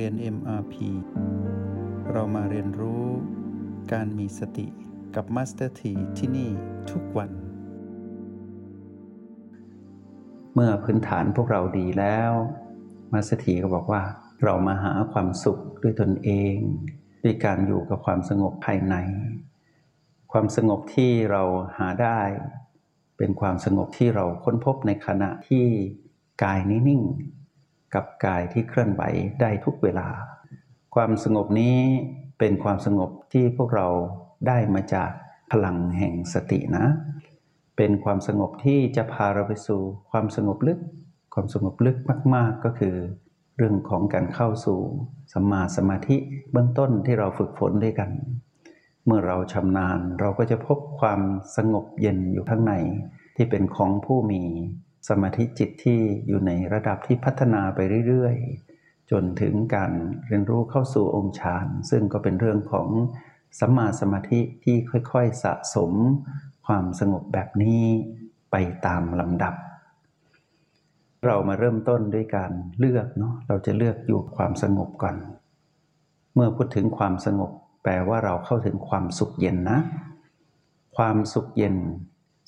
เรียน MRP เรามาเรียนรู้การมีสติกับ Master T ที่นี่ทุกวันเมื่อพื้นฐานพวกเราดีแล้ว Master T ก็บอกว่าเรามาหาความสุขด้วยตนเองด้วยการอยู่กับความสงบภายในความสงบที่เราหาได้เป็นความสงบที่เราค้นพบในขณะที่กายนิ่งกับกายที่เคลื่อนไหวได้ทุกเวลาความสงบนี้เป็นความสงบที่พวกเราได้มาจากพลังแห่งสตินะเป็นความสงบที่จะพาเราไปสู่ความสงบลึกความสงบลึกมากๆก็คือเรื่องของการเข้าสู่สัมมาสมาธิเบื้องต้นที่เราฝึกฝนด้วยกันเมื่อเราชำนาญเราก็จะพบความสงบเย็นอยู่ข้างในที่เป็นของผู้มีสมาธิจิตที่อยู่ในระดับที่พัฒนาไปเรื่อยๆจนถึงการเรียนรู้เข้าสู่องค์ฌานซึ่งก็เป็นเรื่องของสัมมาสมาธิที่ค่อยๆสะสมความสงบแบบนี้ไปตามลำดับเรามาเริ่มต้นด้วยการเลือกเนาะเราจะเลือกอยู่ความสงบก่อนเมื่อพูดถึงความสงบแปลว่าเราเข้าถึงความสุขเย็นนะความสุขเย็น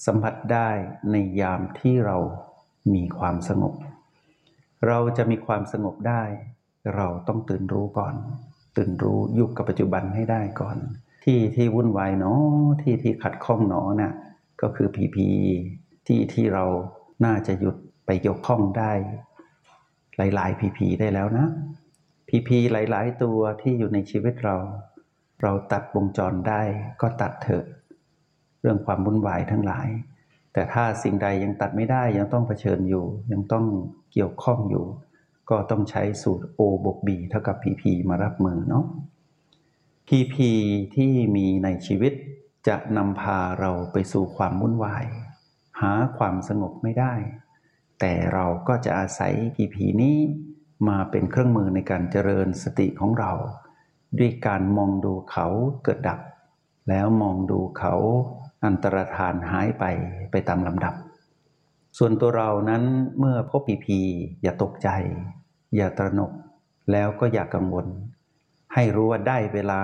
สัมผัสได้ในยามที่เรามีความสงบเราจะมีความสงบได้เราต้องตื่นรู้ก่อนตื่นรู้อยู่กับปัจจุบันให้ได้ก่อนที่ที่วุ่นวายเนาะที่ที่ขัดข้องเนาะน่ะก็คือผีๆที่ที่เราน่าจะหยุดไปเกี่ยวข้องได้หลายๆผีๆได้แล้วนะผีๆหลายๆตัวที่อยู่ในชีวิตเราตัดวงจรได้ก็ตัดเถอะเรื่องความวุ่นวายทั้งหลายแต่ถ้าสิ่งใดยังตัดไม่ได้ยังต้องเผชิญอยู่ยังต้องเกี่ยวข้องอยู่ก็ต้องใช้สูตร O บวก B เท่ากับ PP มารับมือเนาะ PP ที่มีในชีวิตจะนำพาเราไปสู่ความวุ่นวายหาความสงบไม่ได้แต่เราก็จะอาศัย PP นี้มาเป็นเครื่องมือในการเจริญสติของเราด้วยการมองดูเขาเกิดดับแล้วมองดูเขาอันตรธานหายไปตามลำดับส่วนตัวเรานั้นเมื่อพบผีๆอย่าตกใจอย่าตระหนกแล้วก็อย่ากังวลให้รู้ว่าได้เวลา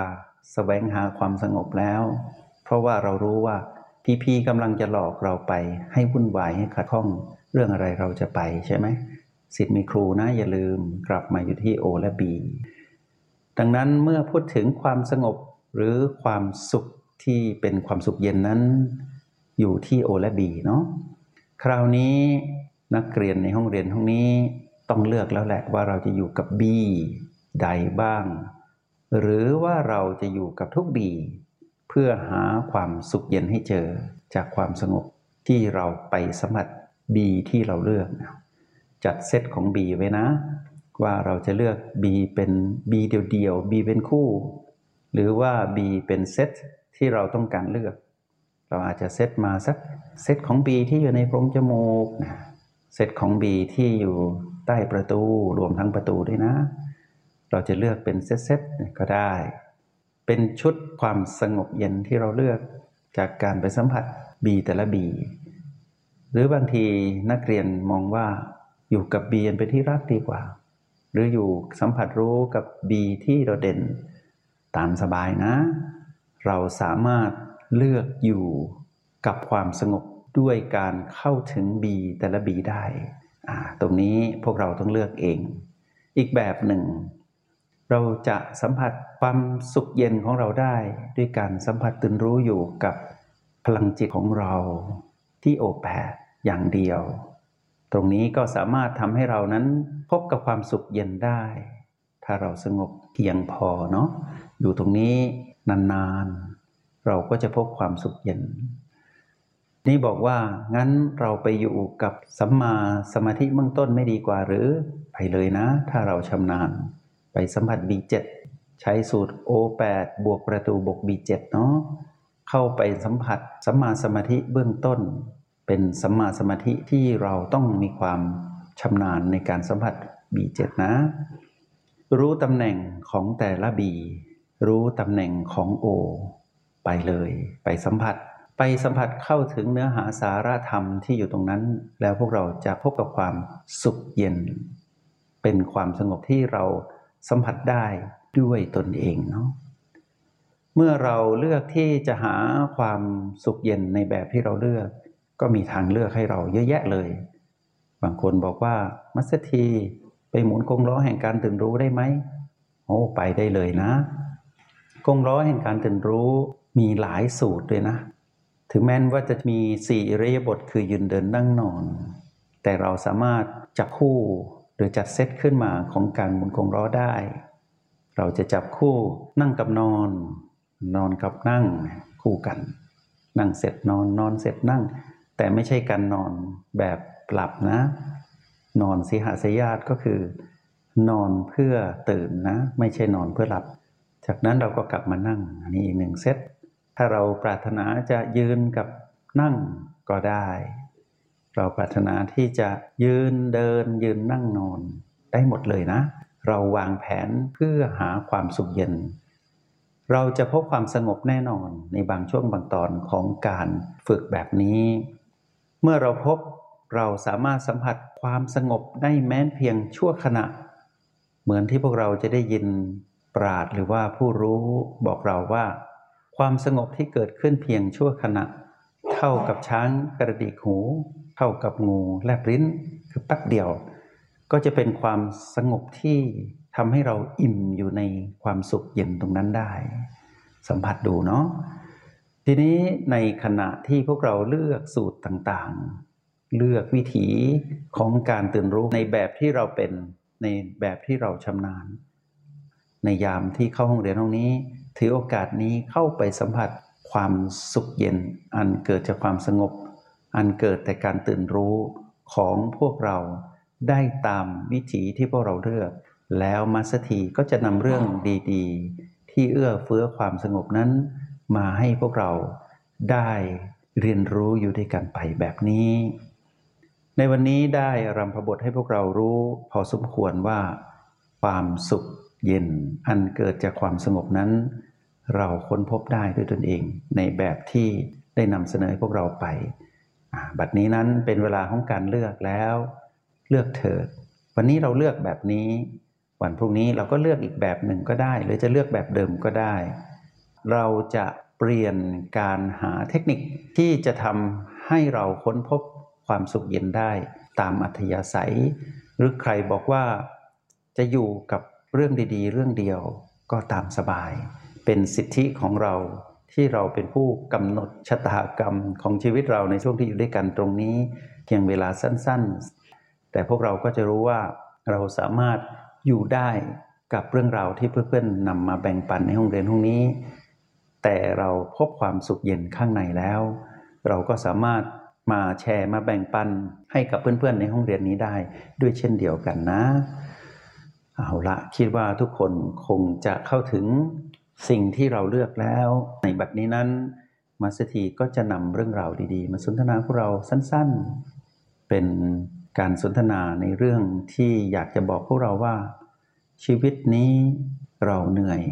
แสวงหาความสงบแล้วเพราะว่าเรารู้ว่าผีๆกำลังจะหลอกเราไปให้วุ่นวายให้ขัดข้องเรื่องอะไรเราจะไปใช่ไหมศิษย์มีครูนะอย่าลืมกลับมาอยู่ที่ O และ Bดังนั้นเมื่อพูดถึงความสงบหรือความสุขที่เป็นความสุขเย็นนั้นอยู่ที่ O และ B เนาะคราวนี้นักเรียนในห้องเรียนห้องนี้ต้องเลือกแล้วแหละว่าเราจะอยู่กับ B ใดบ้างหรือว่าเราจะอยู่กับทุก B เพื่อหาความสุขเย็นให้เจอจากความสงบที่เราไปสัมผัส B ที่เราเลือกจัดเซตของ B ไว้นะว่าเราจะเลือก B เป็น B เดียวๆ B เป็นคู่หรือว่า B เป็นเซตที่เราต้องการเลือกเราอาจจะเซตมาสักเซตของ B ที่อยู่ในโพรงจมูกนะเซตของ B ที่อยู่ใต้ประตูรวมทั้งประตูด้วยนะเราจะเลือกเป็นเซตๆก็ได้เป็นชุดความสงบเย็นที่เราเลือกจากการไปสัมผัส B แต่ละ B หรือบางทีนักเรียนมองว่าอยู่กับ B เป็นที่รักดีกว่าหรืออยู่สัมผัสรู้กับ B ที่โดดเด่นตามสบายนะเราสามารถเลือกอยู่กับความสงบด้วยการเข้าถึง B แต่ละ B ได้ตรงนี้พวกเราต้องเลือกเองอีกแบบหนึ่งเราจะสัมผัสความสุขเย็นของเราได้ด้วยการสัมผัสตื่นรู้อยู่กับพลังจิตของเราที่โอแปดอย่างเดียวตรงนี้ก็สามารถทำให้เรานั้นพบกับความสุขเย็นได้ถ้าเราสงบเพียงพอเนาะอยู่ตรงนี้นานๆเราก็จะพบความสุขเย็นนี่บอกว่างั้นเราไปอยู่กับสัมมาสมาธิเบื้องต้นไม่ดีกว่าหรือไปเลยนะถ้าเราชำนาญไปสัมผัส B7 ใช้สูตร O8 บวกประตูบวก B7 เนาะเข้าไปสัมผัสสัมมาสมาธิเบื้องต้นเป็นสัมมาสมาธิที่เราต้องมีความชำนาญในการสัมผัส B7 นะรู้ตำแหน่งของแต่ละ B รู้ตำแหน่งของ O ไปเลยไปสัมผัสเข้าถึงเนื้อหาสาระธรรมที่อยู่ตรงนั้นแล้วพวกเราจะพบกับความสุขเย็นเป็นความสงบที่เรา สัมผัสได้ด้วยตนเองเนาะเมื่อเราเลือกที่จะหาความสุขเย็นในแบบที่เราเลือกก็มีทางเลือกให้เราเยอะแยะเลยบางคนบอกว่ามัสถีไปหมุนกงล้อแห่งการตื่นรู้ได้ไหมโอ้ไปได้เลยนะกงล้อแห่งการตื่นรู้มีหลายสูตรด้วยนะถึงแม้ว่าจะมี4อิริยาบถคือยืนเดินนั่งนอนแต่เราสามารถจับคู่หรือจัดเซตขึ้นมาของการหมุนกงล้อได้เราจะจับคู่นั่งกับนอนนอนกับนั่งคู่กันนั่งเสร็จนอนนอนเสร็จนั่งแต่ไม่ใช่การนอนแบบหลับนะนอนสิหาสยาตก็คือนอนเพื่อตื่นนะไม่ใช่นอนเพื่อหลับจากนั้นเราก็กลับมานั่งอันนี้อีกหนึ่งเซตถ้าเราปรารถนาจะยืนกับนั่งก็ได้เราปรารถนาที่จะยืนเดินยืนนั่งนอนได้หมดเลยนะเราวางแผนเพื่อหาความสุขเย็นเราจะพบความสงบแน่นอนในบางช่วงบางตอนของการฝึกแบบนี้เมื่อเราพบเราสามารถสัมผัสความสงบได้แม้เพียงชั่วขณะเหมือนที่พวกเราจะได้ยินปราชญ์หรือว่าผู้รู้บอกเราว่าความสงบที่เกิดขึ้นเพียงชั่วขณะเท่ากับช้างกระดิกหูเท่ากับงูแลบลิ้นคือแป๊บเดียวก็จะเป็นความสงบที่ทำให้เราอิ่มอยู่ในความสุขเย็นตรงนั้นได้สัมผัสดูเนาะทีนี้ในขณะที่พวกเราเลือกสูตรต่างๆเลือกวิถีของการตื่นรู้ในแบบที่เราเป็นในแบบที่เราชำนาญในยามที่เข้าห้องเรียนห้องนี้ถือโอกาสนี้เข้าไปสัมผัสความสุขเย็นอันเกิดจากความสงบอันเกิดแต่การตื่นรู้ของพวกเราได้ตามวิถีที่พวกเราเลือกแล้วมัสถีก็จะนำเรื่องดีๆที่เอื้อเฟื้อความสงบนั้นมาให้พวกเราได้เรียนรู้อยู่ด้วยกันไปแบบนี้ในวันนี้ได้รำพบทให้พวกเรารู้พอสมควรว่าความสุขเย็นอันเกิดจากความสงบนั้นเราค้นพบได้ด้วยตนเองในแบบที่ได้นำเสนอให้พวกเราไปบัดนี้นั้นเป็นเวลาของการเลือกแล้วเลือกเถิดวันนี้เราเลือกแบบนี้วันพรุ่งนี้เราก็เลือกอีกแบบหนึ่งก็ได้หรือจะเลือกแบบเดิมก็ได้เราจะเปลี่ยนการหาเทคนิคที่จะทำให้เราค้นพบความสุขเย็นได้ตามอัธยาศัยหรือใครบอกว่าจะอยู่กับเรื่องดีๆเรื่องเดียวก็ตามสบายเป็นสิทธิของเราที่เราเป็นผู้กำหนดชะตากรรมของชีวิตเราในช่วงที่อยู่ด้วยกันตรงนี้เพียงเวลาสั้นๆแต่พวกเราก็จะรู้ว่าเราสามารถอยู่ได้กับเรื่องราวที่เพื่อนๆนำมาแบ่งปันในห้องเรียนห้องนี้แต่เราพบความสุขเย็นข้างในแล้วเราก็สามารถมาแชร์มาแบ่งปันให้กับเพื่อนๆในห้องเรียนนี้ได้ด้วยเช่นเดียวกันนะเอาละคิดว่าทุกคนคงจะเข้าถึงสิ่งที่เราเลือกแล้วในบัดนี้นั้นมัสถีก็จะนำเรื่องราวดีๆมาสนทนาพวกเราสั้นๆเป็นการสนทนาในเรื่องที่อยากจะบอกพวกเราว่าชีวิตนี้เราเหนื่อย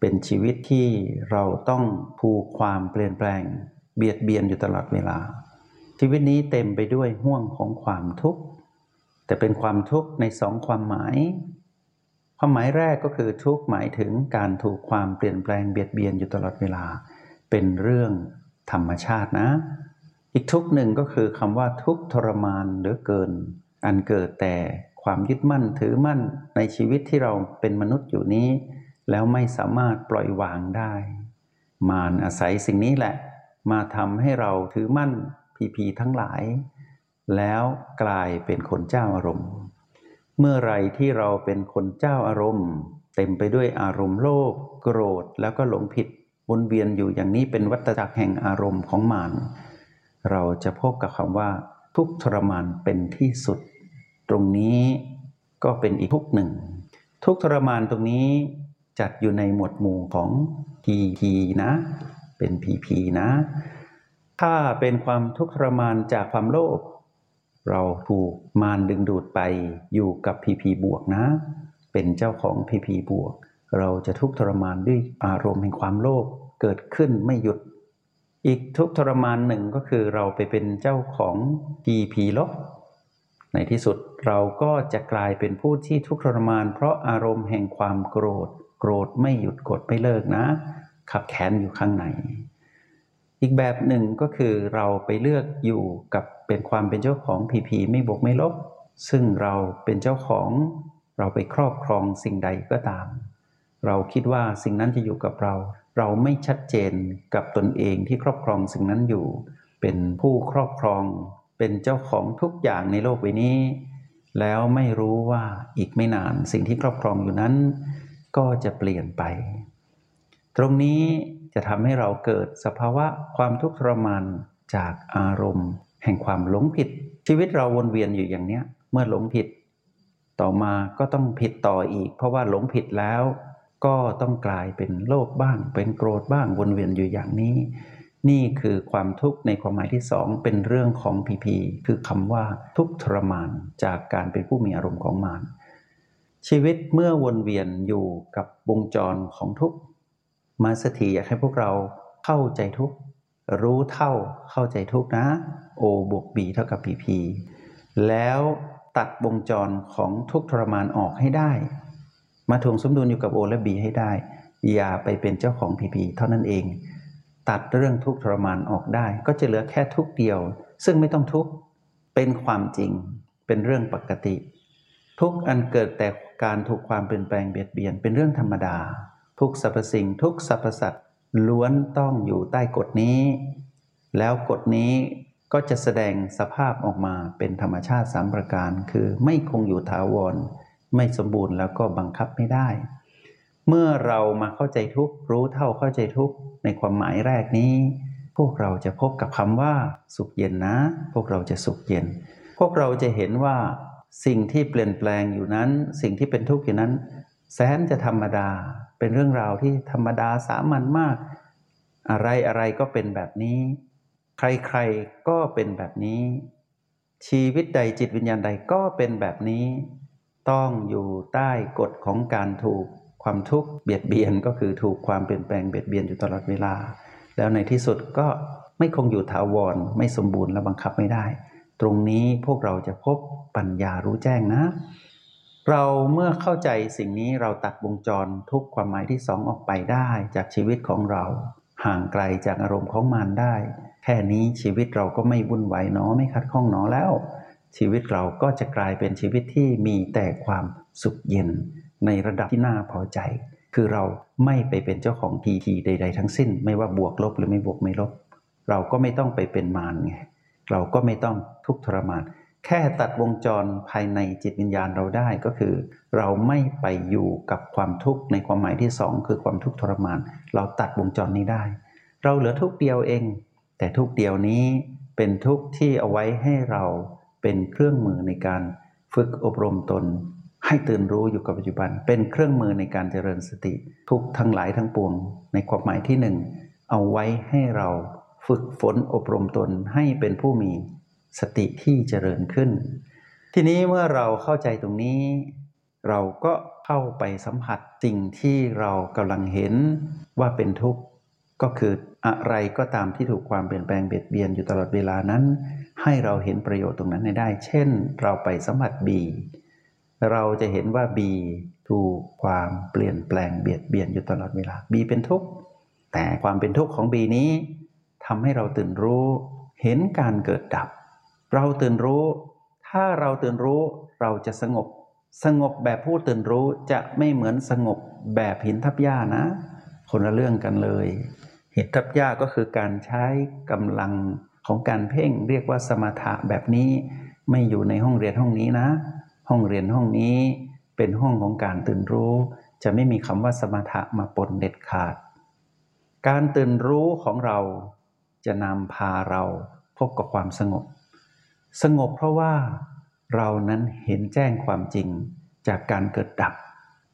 เป็นชีวิตที่เราต้องถูกความเปลี่ยนแปลงเบียดเบียนอยู่ตลอดเวลาชีวิตนี้เต็มไปด้วยห่วงของความทุกข์แต่เป็นความทุกข์ในสองความหมายความหมายแรกก็คือทุกข์หมายถึงการถูกความเปลี่ยนแปลงเบียดเบียนอยู่ตลอดเวลาเป็นเรื่องธรรมชาตินะอีกทุกข์หนึ่งก็คือคำว่าทุกข์ทรมานเหลือเกินอันเกิดแต่ความยึดมั่นถือมั่นในชีวิตที่เราเป็นมนุษย์อยู่นี้แล้วไม่สามารถปล่อยวางได้มารอาศัยสิ่งนี้แหละมาทำให้เราถือมั่นผีๆทั้งหลายแล้วกลายเป็นคนเจ้าอารมณ์เมื่อไรที่เราเป็นคนเจ้าอารมณ์เต็มไปด้วยอารมณ์โลภโกรธแล้วก็หลงผิดวนเวียนอยู่อย่างนี้เป็นวัฏจักรแห่งอารมณ์ของมารเราจะพบกับคำว่าทุกข์ทรมานเป็นที่สุดตรงนี้ก็เป็นอีกทุกข์หนึ่งทุกข์ทรมานตรงนี้จัดอยู่ในหมวดหมู่ของผีๆนะเป็นผีๆนะถ้าเป็นความทุกข์ทรมานจากความโลภเราถูกมารดึงดูดไปอยู่กับผีบวกนะเป็นเจ้าของผีบวกเราจะทุกข์ทรมานด้วยอารมณ์แห่งความโลภเกิดขึ้นไม่หยุดอีกทุกข์ทรมานหนึ่งก็คือเราไปเป็นเจ้าของผีลบ ในที่สุดเราก็จะกลายเป็นผู้ที่ทุกข์ทรมานเพราะอารมณ์แห่งความโกรธไม่หยุดโกรธไม่เลิกนะขับแค้นอยู่ข้างในอีกแบบหนึ่งก็คือเราไปเลือกอยู่กับเป็นความเป็นเจ้าของผีๆไม่บวกไม่ลบซึ่งเราเป็นเจ้าของเราไปครอบครองสิ่งใดก็ตามเราคิดว่าสิ่งนั้นจะอยู่กับเราเราไม่ชัดเจนกับตนเองที่ครอบครองสิ่งนั้นอยู่เป็นผู้ครอบครองเป็นเจ้าของทุกอย่างในโลกใบนี้แล้วไม่รู้ว่าอีกไม่นานสิ่งที่ครอบครองอยู่นั้นก็จะเปลี่ยนไปตรงนี้จะทำให้เราเกิดสภาวะความทุกข์ทรมานจากอารมณ์แห่งความหลงผิดชีวิตเราวนเวียนอยู่อย่างนี้เมื่อหลงผิดต่อมาก็ต้องผิดต่ออีกเพราะว่าหลงผิดแล้วก็ต้องกลายเป็นโลภบ้างเป็นโกรธบ้างวนเวียนอยู่อย่างนี้นี่คือความทุกข์ในความหมายที่สองเป็นเรื่องของผีๆคือคำว่าทุกข์ทรมานจากการเป็นผู้มีอารมณ์ของมารชีวิตเมื่อวนเวียนอยู่กับวงจรของทุกข์มาสถีอยากให้พวกเราเข้าใจทุกข์รู้เท่าเข้าใจทุกข์นะ O บวก B เท่ากับ PP แล้วตัดวงจรของทุกข์ทรมานออกให้ได้มาถ่วงสมดุลอยู่กับ O และ B ให้ได้อย่าไปเป็นเจ้าของ PP เท่านั้นเองตัดเรื่องทุกข์ทรมานออกได้ก็จะเหลือแค่ทุกข์เดียวซึ่งไม่ต้องทุกข์เป็นความจริงเป็นเรื่องปกติทุกข์อันเกิดแต่การถูกความเปลี่ยนแปลงเบียดเบียนเป็นเรื่องธรรมดาทุกสรรพสิ่งทุกสรรพสัตว์ล้วนต้องอยู่ใต้กฎนี้แล้วกฎนี้ก็จะแสดงสภาพออกมาเป็นธรรมชาติ3ประการคือไม่คงอยู่ถาวรไม่สมบูรณ์แล้วก็บังคับไม่ได้เมื่อเรามาเข้าใจทุกรู้เท่าเข้าใจทุกในความหมายแรกนี้พวกเราจะพบกับคำว่าสุขเย็นนะพวกเราจะสุขเย็นพวกเราจะเห็นว่าสิ่งที่เปลี่ยนแปลงอยู่นั้นสิ่งที่เป็นทุกข์อยู่นั้นแสนจะธรรมดาเป็นเรื่องราวที่ธรรมดาสามัญมากอะไรๆก็เป็นแบบนี้ใครๆก็เป็นแบบนี้ชีวิตใดจิตวิญญาณใดก็เป็นแบบนี้ต้องอยู่ใต้กฎของการถูกความทุกข์เบียดเบียนก็คือถูกความเปลี่ยนแปลงเบียดเบียนอยู่ตลอดเวลาแล้วในที่สุดก็ไม่คงอยู่ถาวรไม่สมบูรณ์และบังคับไม่ได้ตรงนี้พวกเราจะพบปัญญารู้แจ้งนะเราเมื่อเข้าใจสิ่งนี้เราตัดวงจรทุกความหมายที่สองออกไปได้จากชีวิตของเราห่างไกลจากอารมณ์ของมารได้แค่นี้ชีวิตเราก็ไม่วุ่นวายเนาะไม่ขัดข้องเนาะแล้วชีวิตเราก็จะกลายเป็นชีวิตที่มีแต่ความสุขเย็นในระดับที่น่าพอใจคือเราไม่ไปเป็นเจ้าของทีทีใดๆทั้งสิ้นไม่ว่าบวกลบหรือไม่บวกไม่ลบเราก็ไม่ต้องไปเป็นมารไงเราก็ไม่ต้องทุกข์ทรมานแค่ตัดวงจรภายในจิตวิญญาณเราได้ก็คือเราไม่ไปอยู่กับความทุกข์ในความหมายที่สองคือความทุกข์ทรมานเราตัดวงจรนี้ได้เราเหลือทุกข์เดียวเองแต่ทุกข์เดียวนี้เป็นทุกข์ที่เอาไว้ให้เราเป็นเครื่องมือในการฝึกอบรมตนให้ตื่นรู้อยู่กับปัจจุบันเป็นเครื่องมือในการเจริญสติทุกข์ทั้งหลายทั้งปวงในความหมายที่หนึ่งเอาไว้ให้เราฝึกฝนอบรมตนให้เป็นผู้มีสติที่เจริญขึ้นทีนี้เมื่อเราเข้าใจตรงนี้เราก็เข้าไปสัมผัสสิ่งที่เรากำลังเห็นว่าเป็นทุกข์ก็คืออะไรก็ตามที่ถูกความเปลี่ยนแปลงเบียดเบียนอยู่ตลอดเวลานั้นให้เราเห็นประโยชน์ตรงนั้นได้เช่นเราไปสัมผัส B เราจะเห็นว่า B ถูกความเปลี่ยนแปลงเบียดเบียนอยู่ตลอดเวลา B เป็นทุกข์แต่ความเป็นทุกข์ของ B นี้ทำให้เราตื่นรู้เห็นการเกิดดับเราตื่นรู้ถ้าเราตื่นรู้เราจะสงบแบบผู้ตื่นรู้จะไม่เหมือนสงบแบบหินทับหญ้านะคนละเรื่องกันเลยหินทับหญ้าก็คือการใช้กำลังของการเพ่งเรียกว่าสมถะแบบนี้ไม่อยู่ในห้องเรียนห้องนี้นะห้องเรียนห้องนี้เป็นห้องของการตื่นรู้จะไม่มีคำว่าสมถะมาปนเด็ดขาดการตื่นรู้ของเราจะนำพาเราพบกับความสงบเพราะว่าเรานั้นเห็นแจ้งความจริงจากการเกิดดับ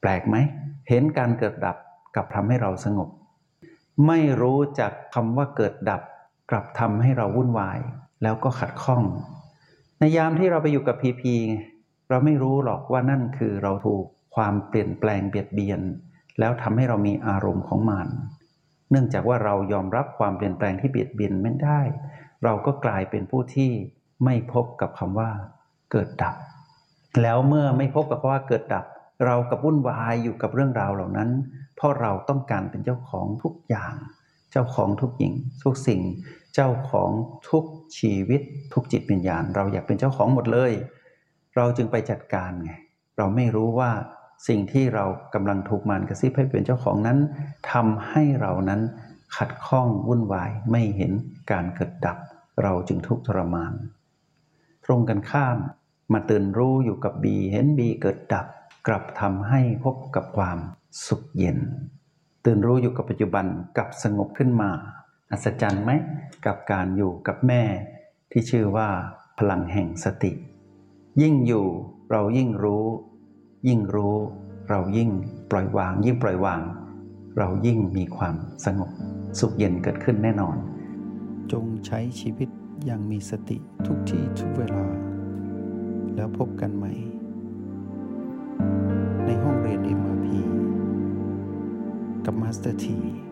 แปลกไหมเห็นการเกิดดับกลับทำให้เราสงบไม่รู้จักคำว่าเกิดดับกลับทำให้เราวุ่นวายแล้วก็ขัดข้องในยามที่เราไปอยู่กับผีผีเราไม่รู้หรอกว่านั่นคือเราถูกความเปลี่ยนแปลงเบียดเบียนแล้วทำให้เรามีอารมณ์ของมันเนื่องจากว่าเรายอมรับความเปลี่ยนแปลงที่เบียดเบียนไม่ได้เราก็กลายเป็นผู้ที่ไม่พบกับคำว่า เกิดดับแล้วเมื่อไม่พบกับว่าเกิดดับเรากับวุ่นวายอยู่กับเรื่องราวเหล่านั้นเพราะเราต้องการเป็นเจ้าของทุกอย่างเจ้าของทุกหญิงทุกสิ่งเจ้าของทุกชีวิตทุกจิตวิญญาณเราอยากเป็นเจ้าของหมดเลยเราจึงไปจัดการไงเราไม่รู้ว่าสิ่งที่เรากำลังถูกมารกระซิบให้เป็นเจ้าของนั้นทำให้เรานั้นขัดข้องวุ่นวายไม่เห็นการเกิดดับเราจึงทุกข์ทรมานตรงกันข้ามมาตื่นรู้อยู่กับบีเห็นบีเกิดดับกลับทำให้พบกับความสุขเย็นตื่นรู้อยู่กับปัจจุบันกลับสงบขึ้นมาอัศจรรย์ไหมกับการอยู่กับแม่ที่ชื่อว่าพลังแห่งสติยิ่งอยู่เรายิ่งรู้ยิ่งรู้เรายิ่งปล่อยวางยิ่งปล่อยวางเรายิ่งมีความสงบสุขเย็นเกิดขึ้นแน่นอนจงใช้ชีวิตอย่างมีสติทุกที่ทุกเวลาแล้วพบกันใหม่ในห้องเรียน MRP กับมาสเตอร์ที